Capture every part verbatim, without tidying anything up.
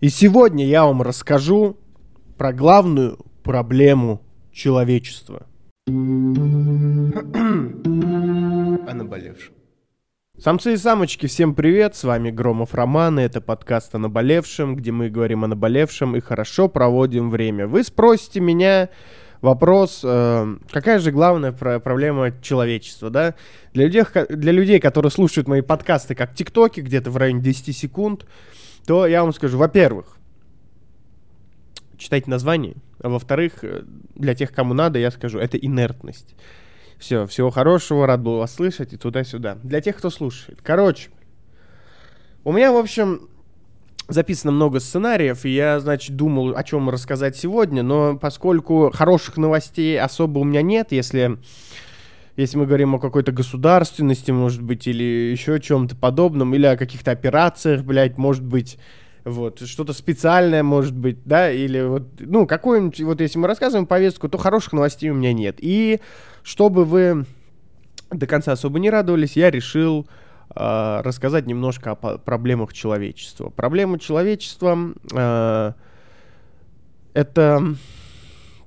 И сегодня я вам расскажу про главную проблему человечества. О наболевшем. Самцы и самочки, всем привет, с вами Громов Роман, и это подкаст о наболевшем, где мы говорим о наболевшем и хорошо проводим время. Вы спросите меня вопрос, э, какая же главная про- проблема человечества, да? Для людей, для людей, которые слушают мои подкасты как ТикТоки, где-то в районе десяти секунд, то я вам скажу, во-первых, читайте название, а во-вторых, для тех, кому надо, я скажу, это инертность. Все, всего хорошего, рад был вас слышать и туда-сюда. Для тех, кто слушает. Короче, у меня, в общем, записано много сценариев, и я, значит, думал, о чем рассказать сегодня, но поскольку хороших новостей особо у меня нет, если, если мы говорим о какой-то государственности, может быть, или еще чем-то подобном, или о каких-то операциях, блядь, может быть... Вот, что-то специальное, может быть, да, или вот, ну, какую-нибудь, вот если мы рассказываем повестку, то хороших новостей у меня нет. И чтобы вы до конца особо не радовались, я решил э, рассказать немножко о по- проблемах человечества. Проблема человечества э, — это,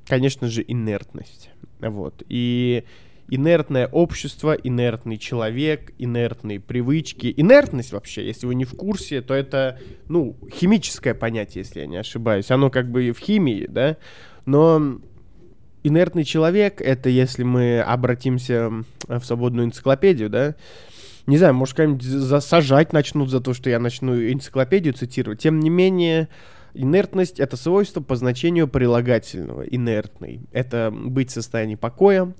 конечно же, инертность, вот, и... Инертное общество, инертный человек, инертные привычки. Инертность вообще, если вы не в курсе, то это, ну, химическое понятие, если я не ошибаюсь. Оно как бы в химии, да? Но инертный человек, это если мы обратимся в свободную энциклопедию, да? Не знаю, может, кого-нибудь засажать начнут за то, что я начну энциклопедию цитировать. Тем не менее... Инертность — это свойство по значению прилагательного. Инертный — это быть в состоянии покоя,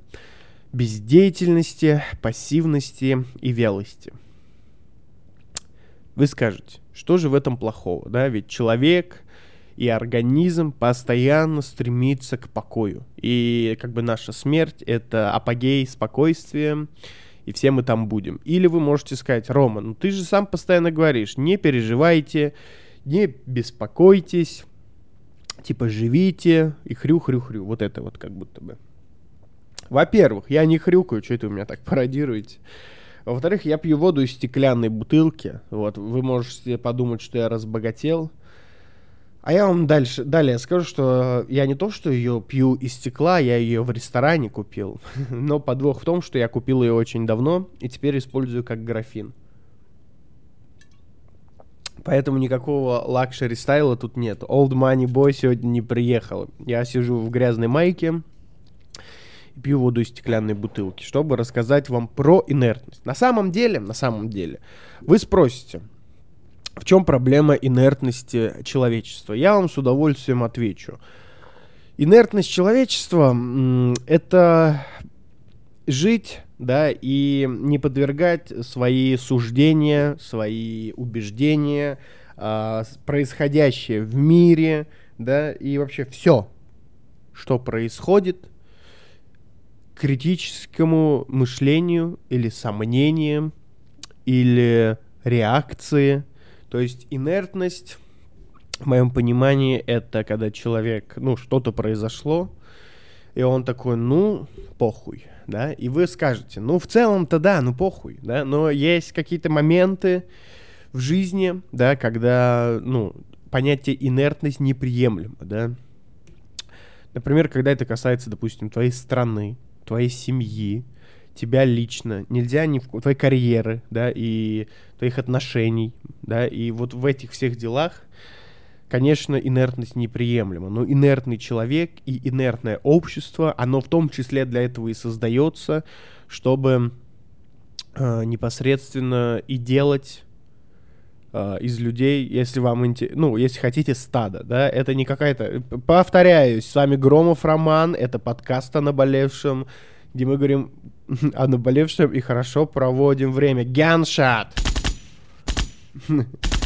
бездеятельности, пассивности и вялости. Вы скажете, что же в этом плохого, да? Ведь человек и организм постоянно стремится к покою. И как бы наша смерть — это апогей спокойствия, и все мы там будем. Или вы можете сказать: Рома, ну ты же сам постоянно говоришь, не переживайте, не беспокойтесь, типа живите и хрю-хрю-хрю. Вот это вот как будто бы. Во-первых, я не хрюкаю, что это вы меня так пародируете. Во-вторых, я пью воду из стеклянной бутылки. Вот, вы можете подумать, что я разбогател. А я вам дальше, далее скажу, что я не то, что ее пью из стекла, я ее в ресторане купил. Но подвох в том, что я купил ее очень давно и теперь использую как графин. Поэтому никакого лакшери стайла тут нет. Old Money Boy сегодня не приехал. Я сижу в грязной майке, пью воду из стеклянной бутылки, чтобы рассказать вам про инертность. На самом деле, на самом деле, вы спросите, в чем проблема инертности человечества? Я вам с удовольствием отвечу. Инертность человечества — это жить, да, и не подвергать свои суждения, свои убеждения, э, происходящее в мире, да, и вообще все, что происходит, критическому мышлению или сомнениям, или реакции. То есть инертность, в моем понимании, это когда человек, ну, что-то произошло, и он такой, ну, похуй, да, и вы скажете, ну, в целом-то да, ну, похуй, да, но есть какие-то моменты в жизни, да, когда, ну, понятие инертность неприемлемо, да. Например, когда это касается, допустим, твоей страны, твоей семьи, тебя лично, нельзя ни в твоей карьеры, да, и твоих отношений, да, и вот в этих всех делах, конечно, инертность неприемлема, но инертный человек и инертное общество, оно в том числе для этого и создается, чтобы э, непосредственно и делать э, из людей, если вам интересно, ну, если хотите, стадо, да, это не какая-то, повторяюсь, с вами Громов Роман, это подкаст о наболевшем, где мы говорим о наболевшем и хорошо проводим время. Ганшот!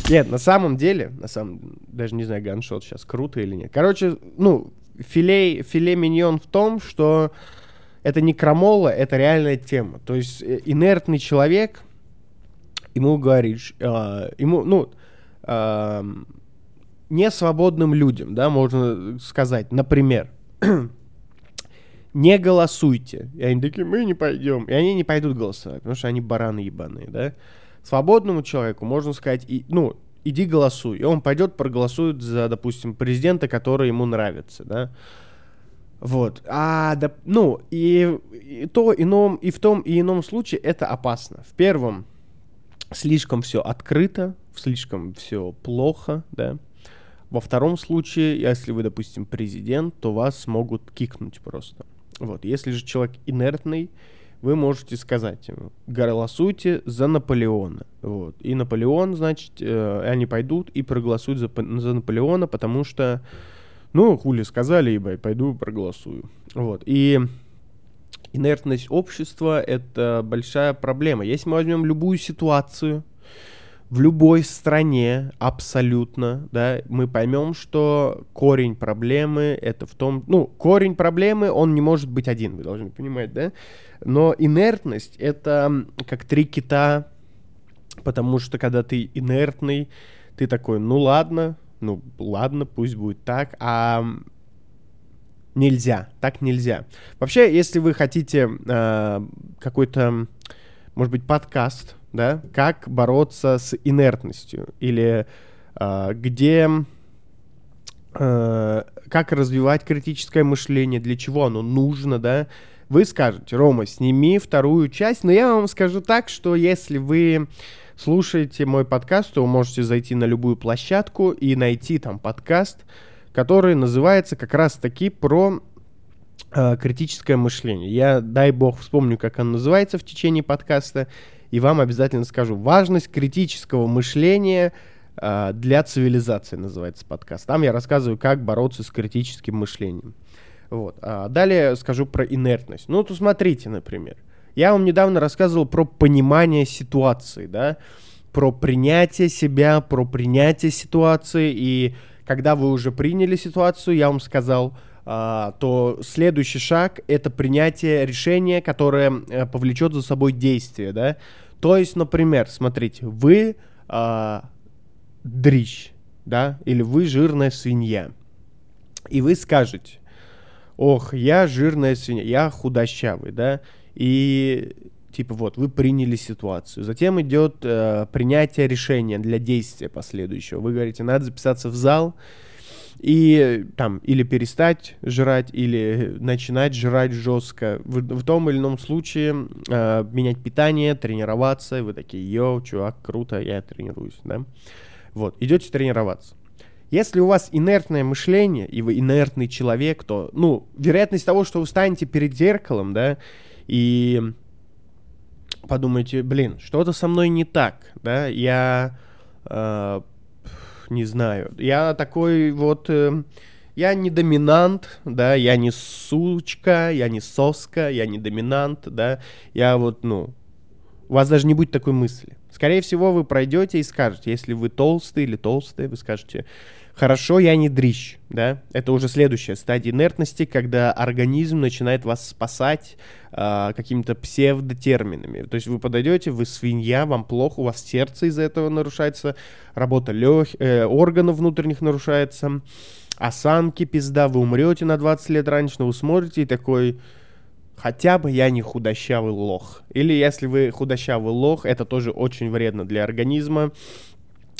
Нет, на самом деле, на самом, даже не знаю, ганшот сейчас круто или нет. Короче, ну, филе, филе миньон в том, что это не крамола, это реальная тема. То есть инертный человек, ему говоришь, э, ему, ну, э, несвободным людям, да, можно сказать, например, не голосуйте. И они такие, мы не пойдем. И они не пойдут голосовать, потому что они бараны ебаные, да? Свободному человеку можно сказать, и, ну, иди голосуй. И он пойдет, проголосует за, допустим, президента, который ему нравится, да. Вот. А, да, ну, и, и, то, ином, и в том и ином случае это опасно. В первом слишком все открыто, слишком все плохо, да. Во втором случае, если вы, допустим, президент, то вас могут кикнуть просто. Вот. Если же человек инертный, вы можете сказать ему: голосуйте за Наполеона. Вот. И Наполеон, значит, э, они пойдут и проголосуют за, за Наполеона, потому что, ну, хули сказали, ебать, пойду проголосую. Вот. И инертность общества — это большая проблема. Если мы возьмем любую ситуацию в любой стране, абсолютно, да, мы поймем, что корень проблемы — это в том... Ну, корень проблемы, он не может быть один, вы должны понимать, да? Но инертность — это как три кита, потому что когда ты инертный, ты такой, ну ладно, ну ладно, пусть будет так, а нельзя, так нельзя. Вообще, если вы хотите э, какой-то, может быть, подкаст, да, как бороться с инертностью, или э, где, э, как развивать критическое мышление, для чего оно нужно, да, вы скажете: Рома, сними вторую часть. Но я вам скажу так, что если вы слушаете мой подкаст, то вы можете зайти на любую площадку и найти там подкаст, который называется как раз-таки про э, критическое мышление. Я, дай бог, вспомню, как он называется в течение подкаста, и вам обязательно скажу. Важность критического мышления э, для цивилизации называется подкаст. Там я рассказываю, как бороться с критическим мышлением. Вот. А далее скажу про инертность. Ну, то смотрите, например. Я вам недавно рассказывал про понимание ситуации, да, про принятие себя, про принятие ситуации. И когда вы уже приняли ситуацию, я вам сказал, Uh, то следующий шаг — это принятие решения, которое uh, повлечет за собой действие, да? То есть, например, смотрите, вы uh, дрищ, да? Или вы жирная свинья. И вы скажете: ох, я жирная свинья, я худощавый, да? И типа вот, вы приняли ситуацию. Затем идет uh, принятие решения для действия последующего. Вы говорите: надо записаться в зал, и там или перестать жрать, или начинать жрать жестко. В, в том или ином случае э, менять питание, тренироваться. И вы такие: йоу, чувак, круто, я тренируюсь, да? Вот, идете тренироваться. Если у вас инертное мышление, и вы инертный человек, то, ну, вероятность того, что вы станете перед зеркалом, да, и подумаете: блин, что-то со мной не так, да, я... Э, не знаю, я такой вот, э, я не доминант, да, я не сучка, я не соска, я не доминант, да, я вот, ну, у вас даже не будет такой мысли. Скорее всего, вы пройдете и скажете, если вы толстый или толстая, вы скажете: хорошо, я не дрищ, да, это уже следующая стадия инертности, когда организм начинает вас спасать э, какими-то псевдотерминами, то есть вы подойдете, вы свинья, вам плохо, у вас сердце из-за этого нарушается, работа лег... э, органов внутренних нарушается, осанки, пизда, вы умрете на двадцать лет раньше, но вы смотрите и такой: хотя бы я не худощавый лох. Или если вы худощавый лох, это тоже очень вредно для организма.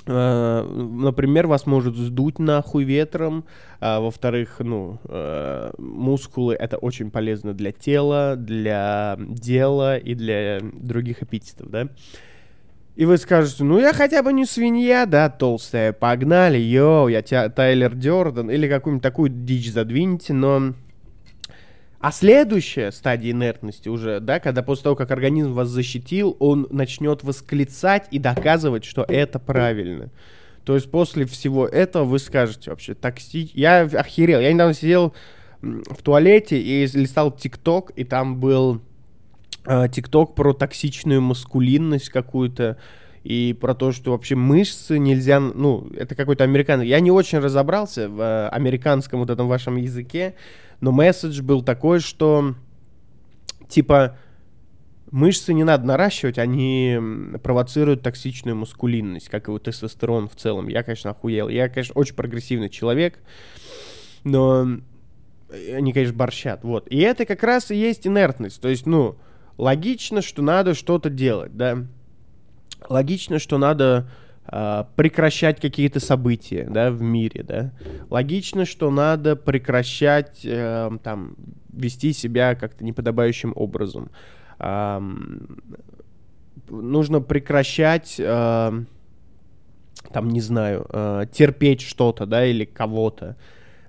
Например, вас может сдуть нахуй ветром. а, Во-вторых, ну, э, мускулы — это очень полезно для тела, для дела и для других аппетитов, да. И вы скажете: ну я хотя бы не свинья, да, толстая, погнали, йоу, я тебя, Тайлер Дёрден. Или какую-нибудь такую дичь задвинете. Но... А следующая стадия инертности уже, да, когда после того, как организм вас защитил, он начнет восклицать и доказывать, что это правильно. То есть после всего этого вы скажете вообще: токсич... Я охерел. Я недавно сидел в туалете и листал ТикТок, и там был ТикТок э, про токсичную маскулинность какую-то, и про то, что вообще мышцы нельзя... Ну, это какой-то американский... Я не очень разобрался в э, американском вот этом вашем языке, но месседж был такой, что типа мышцы не надо наращивать, они провоцируют токсичную маскулинность, как и вот тестостерон в целом. Я, конечно, охуел. Я, конечно, очень прогрессивный человек, но они, конечно, борщат. Вот. И это как раз и есть инертность. То есть, ну, логично, что надо что-то делать, да. Логично, что надо э, прекращать какие-то события, да, в мире, да. Логично, что надо прекращать, э, там, вести себя как-то неподобающим образом. Э, нужно прекращать, э, там, не знаю, э, терпеть что-то, да, или кого-то.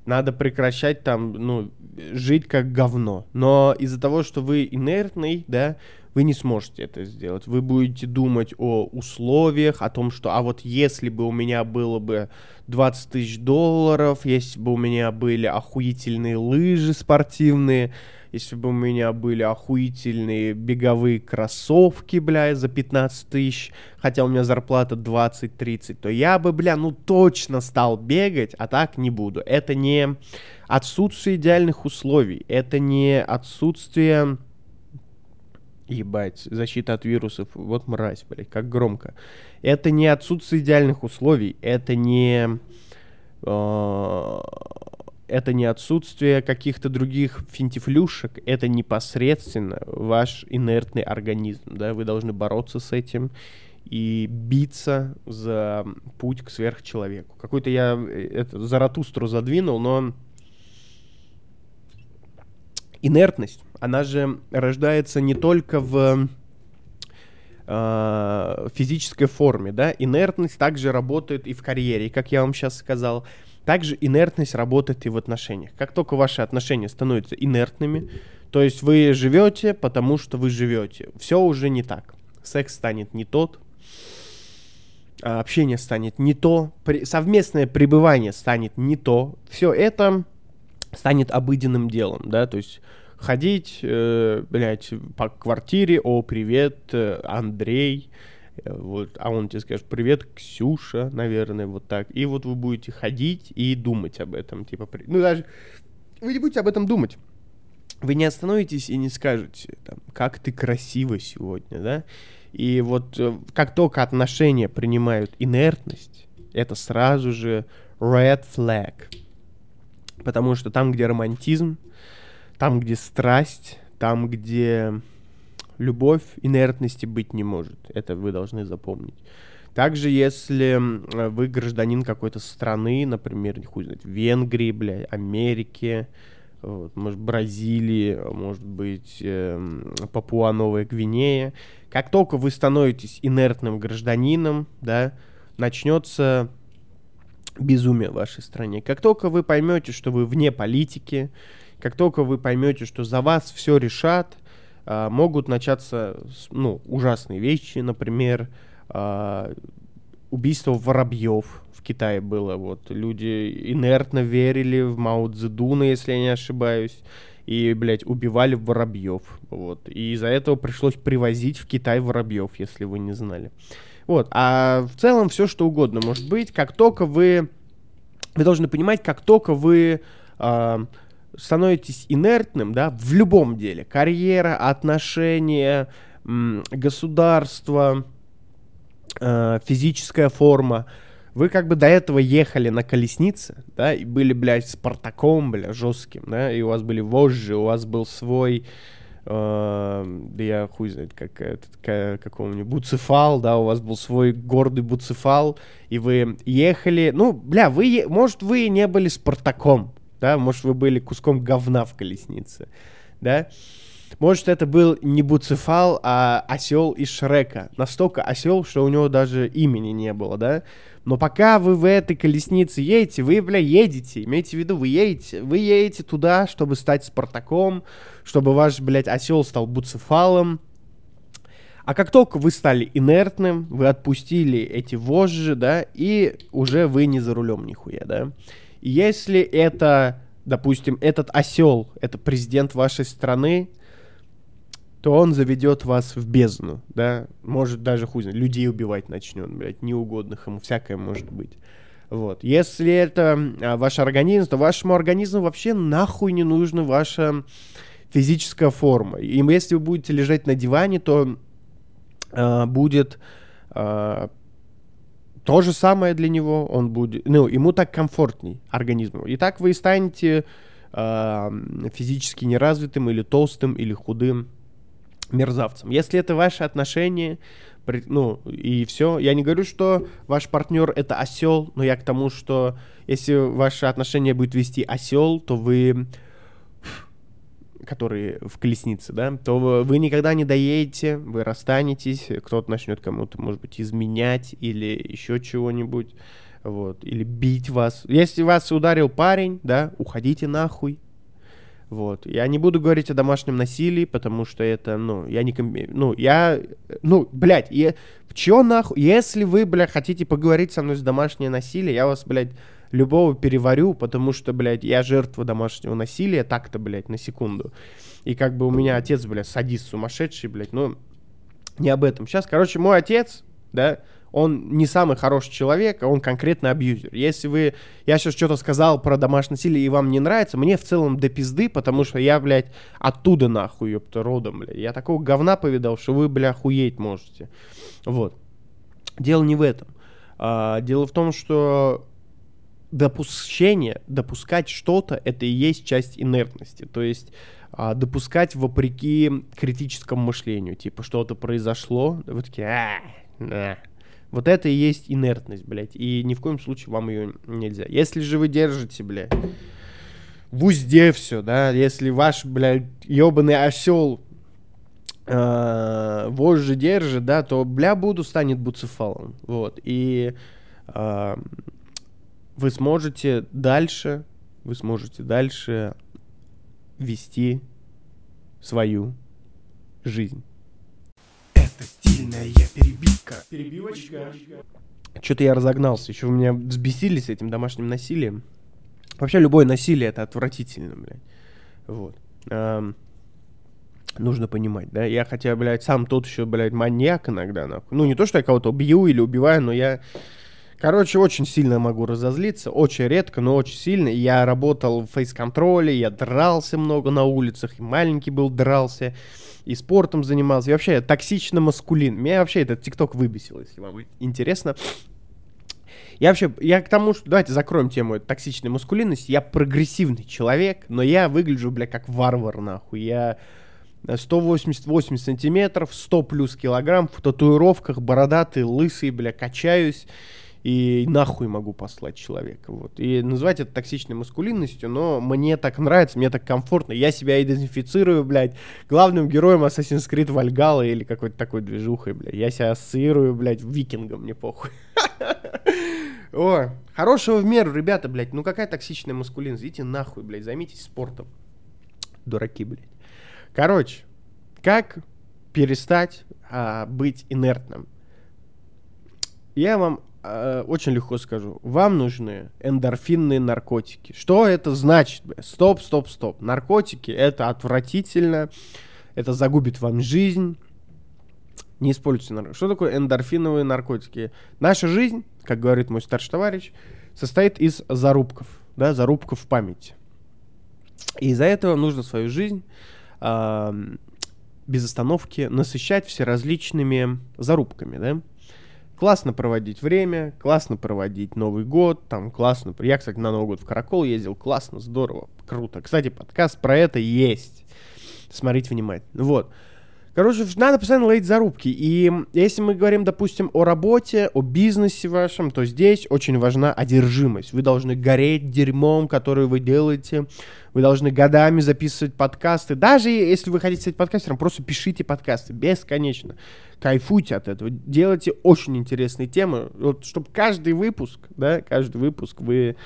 Надо прекращать там, ну, жить как говно. Но из-за того, что вы инертный, да, вы не сможете это сделать. Вы будете думать о условиях, о том, что, а вот если бы у меня было бы двадцать тысяч долларов, если бы у меня были охуительные лыжи спортивные, если бы у меня были охуительные беговые кроссовки, бля, за пятнадцать тысяч, хотя у меня зарплата двадцать-тридцать, то я бы, бля, ну точно стал бегать, а так не буду. Это не отсутствие идеальных условий, это не отсутствие... Ебать, защита от вирусов, вот мразь, блядь, как громко. Это не отсутствие идеальных условий, это не... Э, это не отсутствие каких-то других финтифлюшек, это непосредственно ваш инертный организм, да, вы должны бороться с этим и биться за путь к сверхчеловеку. Какой-то я это, Заратустру задвинул, но... Инертность, она же рождается не только в э, физической форме, да, инертность также работает и в карьере, как я вам сейчас сказал, также инертность работает и в отношениях. Как только ваши отношения становятся инертными, то есть вы живете, потому что вы живете, все уже не так, секс станет не тот, общение станет не то, при... совместное пребывание станет не то, все это... станет обыденным делом, да, то есть ходить, э, блядь, по квартире, о, привет, Андрей, вот, а он тебе скажет, привет, Ксюша, наверное, вот так, и вот вы будете ходить и думать об этом, типа, при... ну, даже вы не будете об этом думать, вы не остановитесь и не скажете, там, как ты красива сегодня, да, и вот как только отношения принимают инертность, это сразу же red flag. Потому что там, где романтизм, там, где страсть, там, где любовь, инертности быть не может. Это вы должны запомнить. Также, если вы гражданин какой-то страны, например, не хуй знает, Венгрии, бля, Америки, вот, может, Бразилии, может быть, Папуа-Новая Гвинея. Как только вы становитесь инертным гражданином, да, начнется... безумие в вашей стране. Как только вы поймете, что вы вне политики, как только вы поймете, что за вас все решат, э, могут начаться, ну, ужасные вещи, например, э, убийство воробьев в Китае было. Вот. Люди инертно верили в Мао Цзэдуна, если я не ошибаюсь, и, блядь, убивали воробьев. Вот. И из-за этого пришлось привозить в Китай воробьев, если вы не знали. Вот, а в целом все, что угодно может быть, как только вы, вы должны понимать, как только вы э, становитесь инертным, да, в любом деле, карьера, отношения, м- государство, э, физическая форма, вы как бы до этого ехали на колеснице, да, и были, блядь, Спартаком, бля, жестким, да, и у вас были вожжи, у вас был свой... Uh, да я хуй знает, как, как, какого-нибудь Буцефал, да, у вас был свой гордый Буцефал, и вы ехали, ну, бля, вы, может, вы не были Спартаком, да, может, вы были куском говна в колеснице, да, может, это был не Буцефал, а осел из Шрека, настолько осел, что у него даже имени не было, да, но пока вы в этой колеснице едете, вы, бля, едете, имейте в виду, вы едете, вы едете туда, чтобы стать Спартаком, чтобы ваш, блядь, осел стал Буцефалом. А как только вы стали инертным, вы отпустили эти вожжи, да, и уже вы не за рулем нихуя, да. И если это, допустим, этот осел, это президент вашей страны, то он заведет вас в бездну, да, может даже, хуй знает, людей убивать начнет, блядь, неугодных ему, всякое может быть, вот. Если это а, ваш организм, то вашему организму вообще нахуй не нужна ваша физическая форма, и если вы будете лежать на диване, то а, будет а, то же самое для него, он будет, ну, ему так комфортней, организму, и так вы станете а, физически неразвитым или толстым или худым мерзавцем. Если это ваши отношения, Ну, и все. Я не говорю, что ваш партнер это осел, но я к тому, что если ваше отношение будет вести осел, то вы, которые в колеснице, да, то вы никогда не доедете, вы расстанетесь, кто-то начнет кому-то, может быть, изменять или еще чего-нибудь, вот, или бить вас. Если вас ударил парень, да, уходите нахуй. Вот. Я не буду говорить о домашнем насилии, потому что это, ну, я не... Комби... Ну, я... Ну, блядь, я... чё нахуй? Если вы, блядь, хотите поговорить со мной за домашнее насилие, я вас, блядь, любого переварю, потому что, блядь, я жертва домашнего насилия, так-то, блядь, на секунду. И как бы у меня отец, блядь, садист сумасшедший, блядь, ну, не об этом. Сейчас, короче, мой отец, да... Он не самый хороший человек, а он конкретно абьюзер. Если вы... Я сейчас что-то сказал про домашнее насилие, и вам не нравится, мне в целом до пизды, потому что я, блядь, оттуда нахуй, ёпта, родом, блядь. Я такого говна повидал, что вы, бля, охуеть можете. Вот. Дело не в этом. А, дело в том, что допущение, допускать что-то, это и есть часть инертности. То есть... допускать вопреки критическому мышлению. Типа, что-то произошло, вы такие... А-а-а-а. Вот это и есть инертность, блядь, и ни в коем случае вам ее нельзя. Если же вы держите, блядь, в узде все, да, если ваш, блядь, ебаный осел э, вожжи держит, да, то, бля, буду станет буцефалом, вот, и э, вы сможете дальше, вы сможете дальше вести свою жизнь. Перебивка. Перебивочка. Что-то я разогнался. Еще у меня взбесились этим домашним насилием. Вообще любое насилие это отвратительно, блядь. Вот. Эм, нужно понимать, да. Я хотя, блядь, сам тот еще, блядь, маньяк иногда, нахуй. Ну, не то, что я кого-то бью или убиваю, но я... Короче, очень сильно могу разозлиться. Очень редко, но очень сильно. Я работал в фейс-контроле, я дрался много на улицах. И маленький был, дрался. И спортом занимался. И вообще токсично маскулин. Меня вообще этот ТикТок выбесил, если вам интересно. Я вообще, я к тому, что... Давайте закроем тему токсичной маскулинности. Я прогрессивный человек, но я выгляжу, бля, как варвар, нахуй. Я сто восемьдесят восемь сантиметров, сто плюс килограмм, в татуировках, бородатый, лысый, бля, качаюсь. И нахуй могу послать человека, вот. И назвать это токсичной маскулинностью, но мне так нравится, мне так комфортно. Я себя идентифицирую, блядь, главным героем Assassin's Creed Вальгала или какой-то такой движухой, блядь. Я себя ассоциирую, блядь, викингом, мне похуй. О, хорошего в меру, ребята, блядь. Ну какая токсичная маскулинность? Идите нахуй, блядь, займитесь спортом. Дураки, блядь. Короче, как перестать быть инертным? Я вам... очень легко скажу. Вам нужны эндорфинные наркотики. Что это значит? Стоп, стоп, стоп. Наркотики — это отвратительно. Это загубит вам жизнь. Не используйте наркотики. Что такое эндорфиновые наркотики? Наша жизнь, как говорит мой старший товарищ, состоит из зарубков. Да, зарубков в памяти. И из-за этого нужно свою жизнь э, без остановки насыщать всеразличными зарубками, да? Классно проводить время, классно проводить Новый год, там классно... Я, кстати, на Новый год в Каракол ездил, классно, здорово, круто. Кстати, подкаст про это есть. Смотрите внимательно. Вот. Короче, надо постоянно ловить зарубки. И если мы говорим, допустим, о работе, о бизнесе вашем, то здесь очень важна одержимость. Вы должны гореть дерьмом, которое вы делаете. Вы должны годами записывать подкасты. Даже если вы хотите стать подкастером, просто пишите подкасты бесконечно. Кайфуйте от этого. Делайте очень интересные темы. Вот, чтобы каждый выпуск, да, каждый выпуск вы...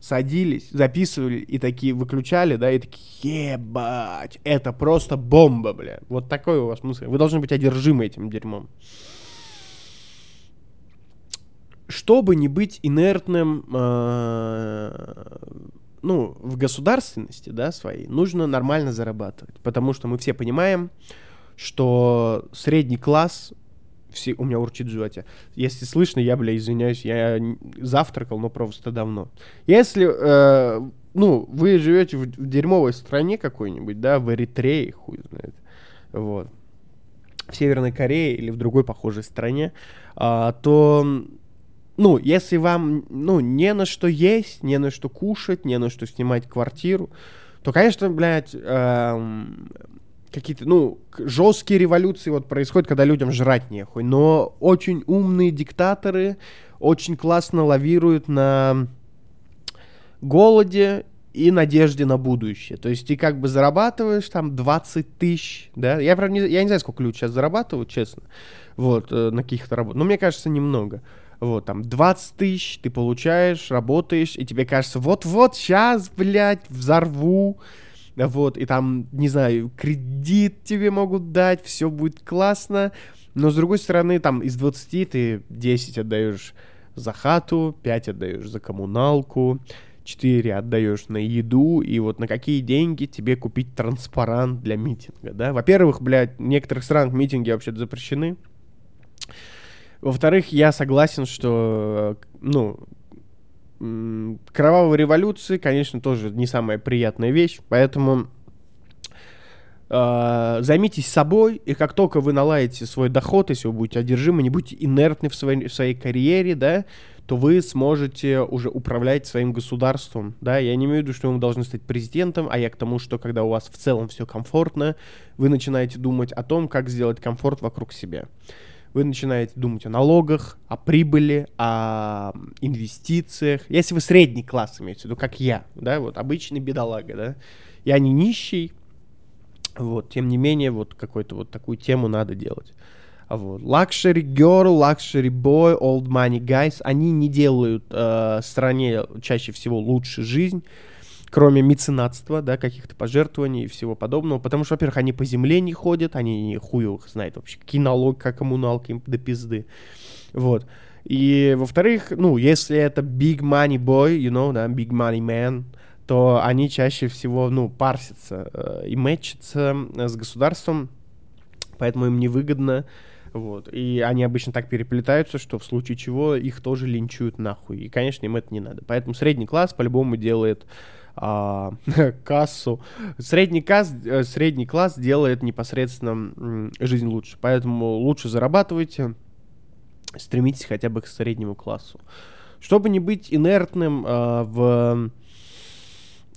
садились, записывали и такие выключали, да, и такие, ебать, это просто бомба, бля. Вот такой у вас мысль. Вы должны быть одержимы этим дерьмом. Чтобы не быть инертным, ну, в государственности, да, своей, нужно нормально зарабатывать. Потому что мы все понимаем, что средний класс... Все, у меня урчит в животе. Если слышно, я, бля, извиняюсь, я завтракал, но просто давно. Если, э, ну, вы живете в, в дерьмовой стране какой-нибудь, да, в Эритрее, хуй знает, вот, в Северной Корее или в другой похожей стране, э, то, ну, если вам, ну, не на что есть, не на что кушать, не на что снимать квартиру, то, конечно, блядь, э, какие-то, ну, жесткие революции вот происходят, когда людям жрать нехуй. Но очень умные диктаторы очень классно лавируют на голоде и надежде на будущее. То есть ты как бы зарабатываешь там двадцать тысяч, да? Я, правда, не, я не знаю, сколько люди сейчас зарабатывают, честно, вот, на каких-то работах. Но мне кажется, немного. Вот, там, двадцать тысяч ты получаешь, работаешь, и тебе кажется, вот-вот, сейчас, блядь, взорву. Вот, и там, не знаю, кредит тебе могут дать, все будет классно. Но, с другой стороны, там, из двадцати ты десять отдаешь за хату, пять отдаешь за коммуналку, четыре отдаешь на еду, и вот на какие деньги тебе купить транспарант для митинга, да? Во-первых, блядь, в некоторых странах митинги вообще-то запрещены. Во-вторых, я согласен, что, ну... кровавой революции, конечно, тоже не самая приятная вещь, поэтому э, займитесь собой, и как только вы наладите свой доход, если вы будете одержимы, не будете инертны в своей, в своей карьере, да, то вы сможете уже управлять своим государством, да, я не имею в виду, что вы должны стать президентом, а я к тому, что когда у вас в целом все комфортно, вы начинаете думать о том, как сделать комфорт вокруг себя. Вы начинаете думать о налогах, о прибыли, о инвестициях. Если вы средний класс, имеете в виду, как я, да, вот обычный бедолага, да, я не нищий, вот, тем не менее, вот какую-то вот такую тему надо делать. Вот. Luxury girl, luxury boy, old money guys, они не делают э, стране чаще всего лучше жизнь, кроме меценатства, да, каких-то пожертвований и всего подобного, потому что, во-первых, они по земле не ходят, они хуй их знают вообще, какие налоги, как коммуналка им до пизды, вот, и, во-вторых, ну, если это big money boy, you know, да, big money man, то они чаще всего, ну, парсятся э, и мэтчатся с государством, поэтому им невыгодно, вот, и они обычно так переплетаются, что в случае чего их тоже линчуют нахуй, и, конечно, им это не надо, поэтому средний класс по-любому делает А, кассу. Средний, касс, средний класс делает непосредственно жизнь лучше. Поэтому лучше зарабатывайте, стремитесь хотя бы к среднему классу. Чтобы не быть инертным а, в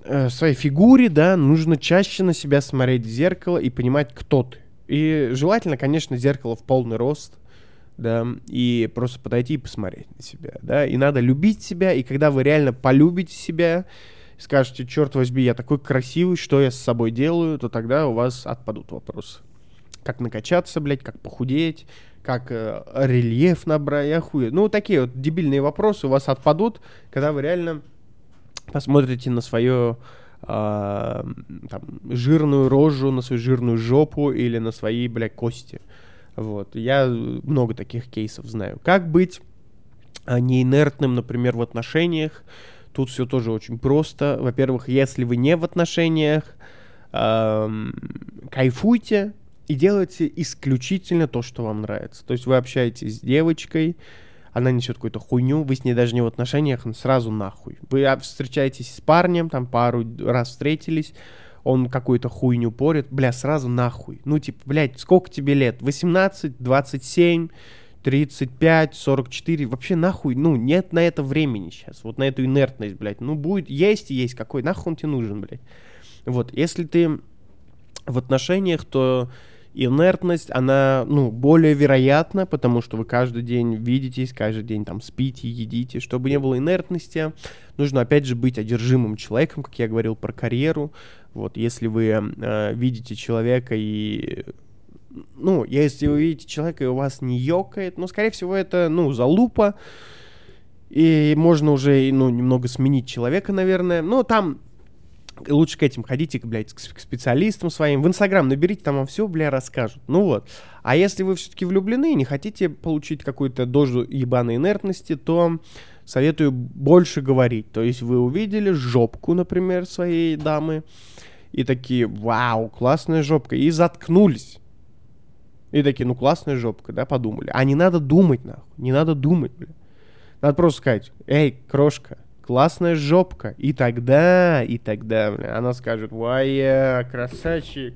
а, своей фигуре, да, нужно чаще на себя смотреть в зеркало и понимать, кто ты. И желательно, конечно, зеркало в полный рост. Да, и просто подойти и посмотреть на себя. Да, и надо любить себя, и когда вы реально полюбите себя, скажете, черт возьми, я такой красивый, что я с собой делаю, то тогда у вас отпадут вопросы. Как накачаться, блядь, как похудеть, как э, рельеф набрать, охуеть. Ну, такие вот дебильные вопросы у вас отпадут, когда вы реально посмотрите на свою э, там, жирную рожу, на свою жирную жопу или на свои, блядь, кости. Вот. Я много таких кейсов знаю. Как быть неинертным, например, в отношениях? Тут все тоже очень просто. Во-первых, если вы не в отношениях, эм, кайфуйте и делайте исключительно то, что вам нравится. То есть вы общаетесь с девочкой, она несет какую-то хуйню, вы с ней даже не в отношениях, сразу нахуй. Вы встречаетесь с парнем, там пару раз встретились, он какую-то хуйню порит, бля, сразу нахуй. Ну типа, блядь, сколько тебе лет? восемнадцать, двадцать семь... тридцать пять, сорок четыре, вообще нахуй, ну, нет на это времени сейчас, вот на эту инертность, блядь, ну, будет, есть и есть какой, нахуй он тебе нужен, блядь, вот, если ты в отношениях, то инертность, она, ну, более вероятна, потому что вы каждый день видитесь, каждый день там спите, едите, чтобы не было инертности, нужно, опять же, быть одержимым человеком, как я говорил про карьеру, вот, если вы э, видите человека и... Ну, если вы видите человека, и у вас не ёкает, ну, скорее всего, это, ну, залупа, и можно уже, ну, немного сменить человека, наверное, но там лучше к этим ходите, блядь, к специалистам своим, в Инстаграм наберите, там вам все, бля, расскажут, ну вот, а если вы все-таки влюблены и не хотите получить какую-то дозу ебаной инертности, то советую больше говорить, то есть вы увидели жопку, например, своей дамы, и такие, вау, классная жопка, и заткнулись. И такие, ну классная жопка, да, подумали. А не надо думать, нахуй, не надо думать, бля. Надо просто сказать, эй, крошка, классная жопка. И тогда, и тогда, бля, она скажет, вая, красавчик.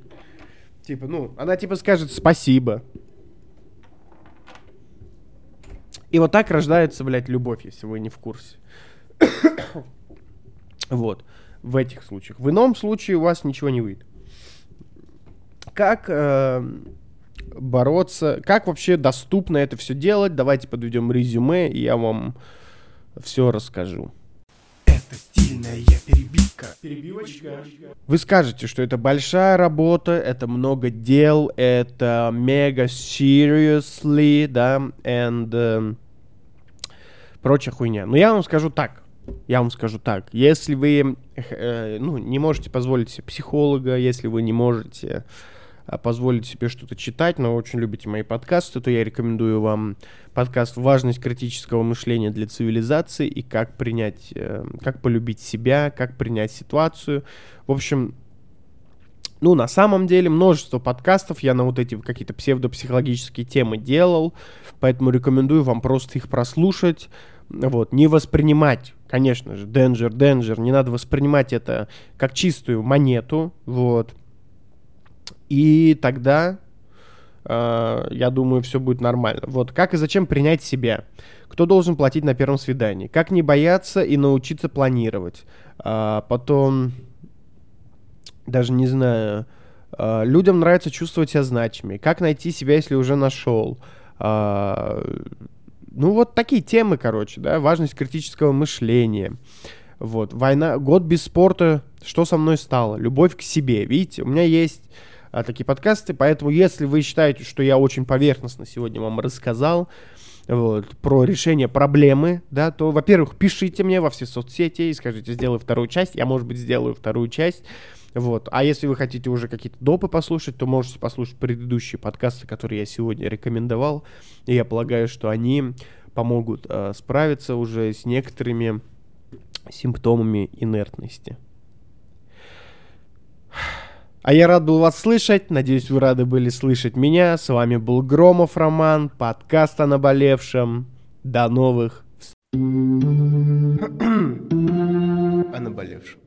Типа, ну, она типа скажет спасибо. И вот так рождается, блядь, любовь, если вы не в курсе. Вот, в этих случаях. В ином случае у вас ничего не выйдет. как э, бороться, как вообще доступно это все делать. Давайте подведем резюме, и я вам все расскажу. Это стильная перебивка. Перебивочка. Вы скажете, что это большая работа, это много дел, это мега seriously, да, and э, прочая хуйня. Но я вам скажу так. Я вам скажу так, если вы э, ну, не можете позволить себе психолога, если вы не можете позволить себе что-то читать, но очень любите мои подкасты, то я рекомендую вам подкаст «Важность критического мышления для цивилизации» и как принять, э, как полюбить себя, как принять ситуацию. В общем, ну, на самом деле, множество подкастов я на вот эти какие-то псевдопсихологические темы делал, поэтому рекомендую вам просто их прослушать. Вот, не воспринимать, конечно же, danger, danger, не надо воспринимать это как чистую монету, вот, и тогда, э, я думаю, все будет нормально. Вот, как и зачем принять себя, кто должен платить на первом свидании, как не бояться и научиться планировать, а потом, даже не знаю, э, людям нравится чувствовать себя значимыми, как найти себя, если уже нашел, а... Ну, вот такие темы, короче, да, важность критического мышления, вот, война, год без спорта, что со мной стало, любовь к себе, видите, у меня есть а, такие подкасты, поэтому, если вы считаете, что я очень поверхностно сегодня вам рассказал, вот, про решение проблемы, да, то, во-первых, пишите мне во все соцсети и скажите, сделай вторую часть, я, может быть, сделаю вторую часть, вот, а если вы хотите уже какие-то допы послушать, то можете послушать предыдущие подкасты, которые я сегодня рекомендовал, и я полагаю, что они помогут э, справиться уже с некоторыми симптомами инертности. А я рад был вас слышать, надеюсь, вы рады были слышать меня, с вами был Громов Роман, подкаст о наболевшем, до новых встреч. О наболевшем.